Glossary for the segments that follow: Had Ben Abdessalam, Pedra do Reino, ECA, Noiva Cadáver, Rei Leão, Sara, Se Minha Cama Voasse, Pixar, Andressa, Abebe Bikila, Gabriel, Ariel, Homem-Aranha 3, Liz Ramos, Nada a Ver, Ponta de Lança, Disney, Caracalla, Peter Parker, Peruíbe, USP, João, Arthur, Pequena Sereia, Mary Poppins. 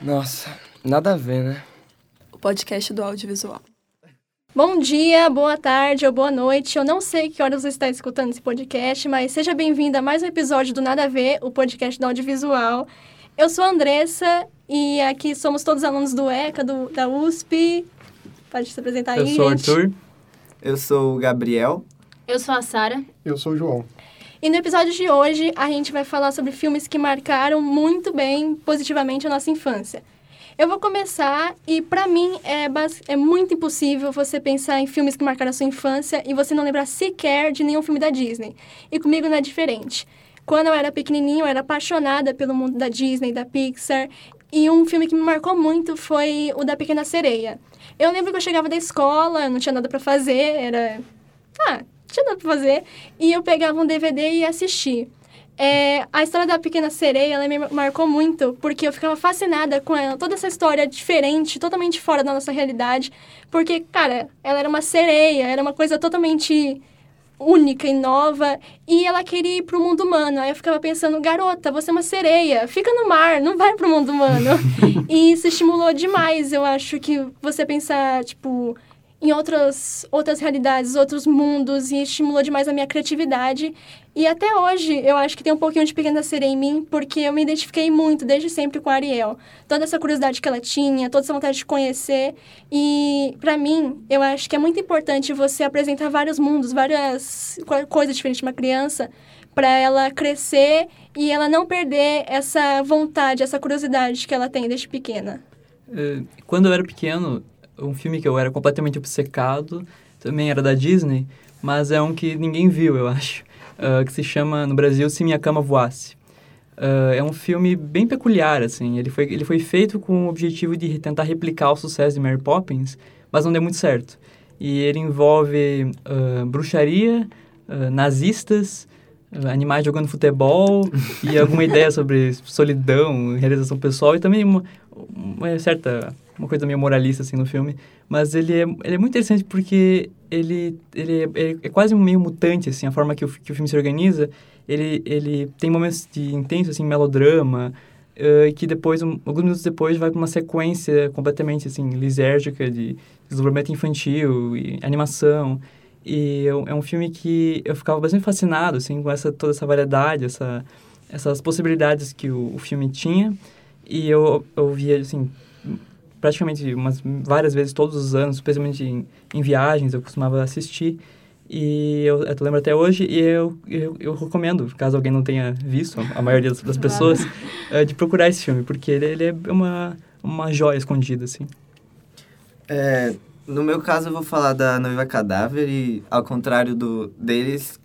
Nossa, nada a ver, né? O podcast do audiovisual. Bom dia, boa tarde ou boa noite. Eu não sei que horas você está escutando esse podcast, mas seja bem-vinda a mais um episódio do Nada a Ver, o podcast do audiovisual. Eu sou a Andressa e aqui somos todos alunos do ECA, da USP. Pode se apresentar aí, gente. Eu sou o Arthur. Eu sou o Gabriel. Eu sou a Sara. Eu sou o João. E no episódio de hoje, a gente vai falar sobre filmes que marcaram muito bem, positivamente, a nossa infância. Eu vou começar e, pra mim, é muito impossível você pensar em filmes que marcaram a sua infância e você não lembrar sequer de nenhum filme da Disney. E comigo não é diferente. Quando eu era pequenininho, eu era apaixonada pelo mundo da Disney, da Pixar, e um filme que me marcou muito foi o da Pequena Sereia. Eu lembro que eu chegava da escola, não tinha nada pra fazer, e eu pegava um DVD e assistia. A história da Pequena Sereia, ela me marcou muito, porque eu ficava fascinada com ela, toda essa história diferente, totalmente fora da nossa realidade, porque, cara, ela era uma sereia, era uma coisa totalmente única e nova, e ela queria ir pro mundo humano. Aí eu ficava pensando, garota, você é uma sereia, fica no mar, não vai pro mundo humano. E isso estimulou demais, eu acho, que você pensar, tipo, em outras realidades, outros mundos, e estimulou demais a minha criatividade. E até hoje, eu acho que tem um pouquinho de Pequena Sereia em mim, porque eu me identifiquei muito, desde sempre, com a Ariel. Toda essa curiosidade que ela tinha, toda essa vontade de conhecer. E, pra mim, eu acho que é muito importante você apresentar vários mundos, várias coisas diferentes de uma criança, pra ela crescer e ela não perder essa vontade, essa curiosidade que ela tem desde pequena. Quando eu era pequeno, um filme que eu era completamente obcecado, também era da Disney, mas é um que ninguém viu, eu acho, que se chama, no Brasil, Se Minha Cama Voasse. É um filme bem peculiar, assim, ele foi feito com o objetivo de tentar replicar o sucesso de Mary Poppins, mas não deu muito certo. E ele envolve bruxaria, nazistas, animais jogando futebol e alguma ideia sobre solidão, realização pessoal e também uma coisa meio moralista, assim, no filme. Mas ele é muito interessante porque ele é quase meio mutante, assim, a forma que o filme se organiza. Ele tem momentos de intenso, assim, melodrama, que depois, alguns minutos depois, vai para uma sequência completamente, assim, lisérgica de desenvolvimento infantil e animação. E é um filme que eu ficava bastante fascinado, assim, com toda essa variedade, essas possibilidades que o filme tinha. E eu via, assim, praticamente várias vezes todos os anos, especialmente em viagens, eu costumava assistir. E eu lembro até hoje, e eu recomendo, caso alguém não tenha visto, a maioria das pessoas, de procurar esse filme, porque ele é uma joia escondida, assim. No meu caso, eu vou falar da Noiva Cadáver, e ao contrário deles,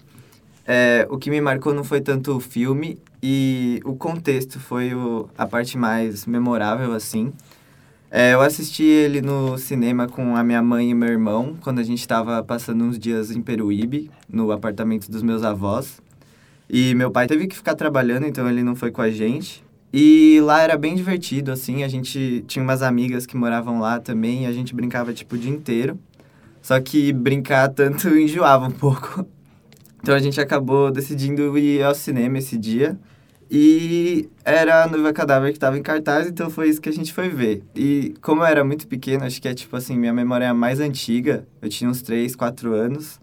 o que me marcou não foi tanto o filme, e o contexto foi a parte mais memorável, assim. Eu assisti ele no cinema com a minha mãe e meu irmão, quando a gente estava passando uns dias em Peruíbe, no apartamento dos meus avós. E meu pai teve que ficar trabalhando, então ele não foi com a gente. E lá era bem divertido, assim, a gente tinha umas amigas que moravam lá também, e a gente brincava, tipo, o dia inteiro. Só que brincar tanto enjoava um pouco. Então a gente acabou decidindo ir ao cinema esse dia. E era a Noiva Cadáver que estava em cartaz, então foi isso que a gente foi ver. E como eu era muito pequeno, acho que é tipo assim, minha memória é a mais antiga, eu tinha uns 3, 4 anos.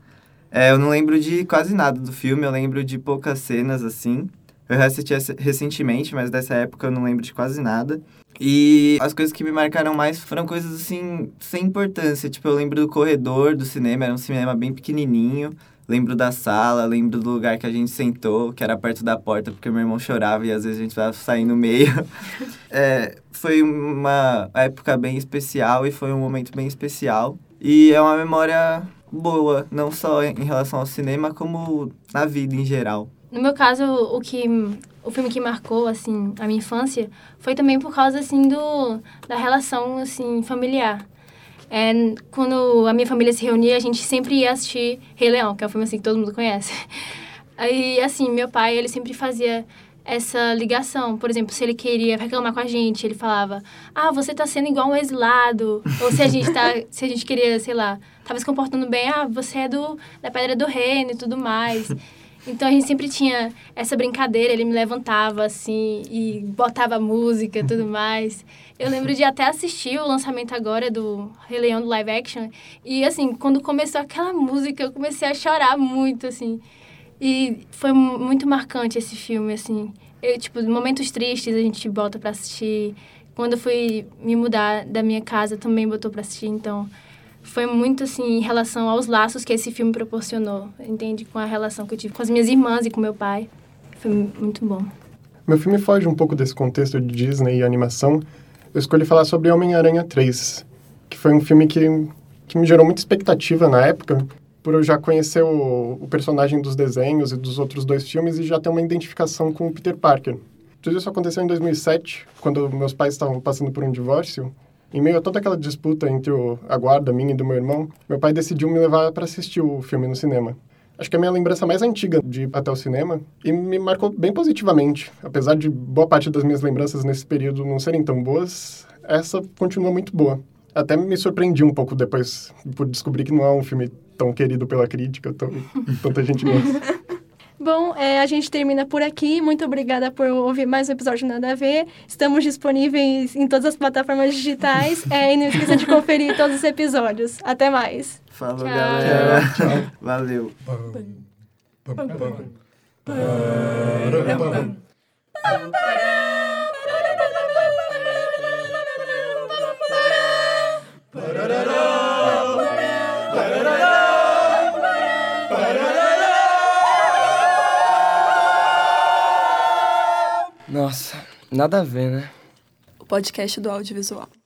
Eu não lembro de quase nada do filme, eu lembro de poucas cenas, assim. Eu assisti recentemente, mas dessa época eu não lembro de quase nada. E as coisas que me marcaram mais foram coisas assim, sem importância. Tipo, eu lembro do corredor do cinema, era um cinema bem pequenininho. Lembro da sala, lembro do lugar que a gente sentou, que era perto da porta, porque meu irmão chorava e às vezes a gente tava saindo no meio. Foi uma época bem especial e foi um momento bem especial. E é uma memória boa, não só em relação ao cinema, como na vida em geral. No meu caso, o filme que marcou, assim, a minha infância foi também por causa, assim, da relação, assim, familiar. Quando a minha família se reunia, a gente sempre ia assistir Rei Leão, que é um filme, assim, que todo mundo conhece. Aí, assim, meu pai, ele sempre fazia essa ligação. Por exemplo, se ele queria reclamar com a gente, ele falava, ah, você tá sendo igual um exilado. Ou se a gente queria, sei lá, tava se comportando bem, ah, você é da Pedra do Reino e tudo mais. Então, a gente sempre tinha essa brincadeira, ele me levantava, assim, e botava música e tudo mais. Eu lembro de até assistir o lançamento agora do Rei Leão, do live action. E, assim, quando começou aquela música, eu comecei a chorar muito, assim. E foi muito marcante esse filme, assim. Eu, tipo, momentos tristes a gente bota pra assistir. Quando eu fui me mudar da minha casa, também botou pra assistir, então... Foi muito, assim, em relação aos laços que esse filme proporcionou, entende? Com a relação que eu tive com as minhas irmãs e com meu pai. Foi muito bom. Meu filme foge um pouco desse contexto de Disney e animação. Eu escolhi falar sobre Homem-Aranha 3, que foi um filme que me gerou muita expectativa na época, por eu já conhecer o personagem dos desenhos e dos outros dois filmes e já ter uma identificação com o Peter Parker. Tudo isso aconteceu em 2007, quando meus pais estavam passando por um divórcio. Em meio a toda aquela disputa entre a guarda minha e do meu irmão, meu pai decidiu me levar para assistir o filme no cinema. Acho que é a minha lembrança mais antiga de ir até o cinema e me marcou bem positivamente. Apesar de boa parte das minhas lembranças nesse período não serem tão boas, essa continua muito boa. Até me surpreendi um pouco depois por descobrir que não é um filme tão querido pela crítica, tanta gente gosta. Bom, a gente termina por aqui. Muito obrigada por ouvir mais um episódio Nada a Ver. Estamos disponíveis em todas as plataformas digitais. E não esqueça de conferir todos os episódios. Até mais. Falou, tchau, galera. Tchau. Valeu. Nossa, nada a ver, né? O podcast do audiovisual.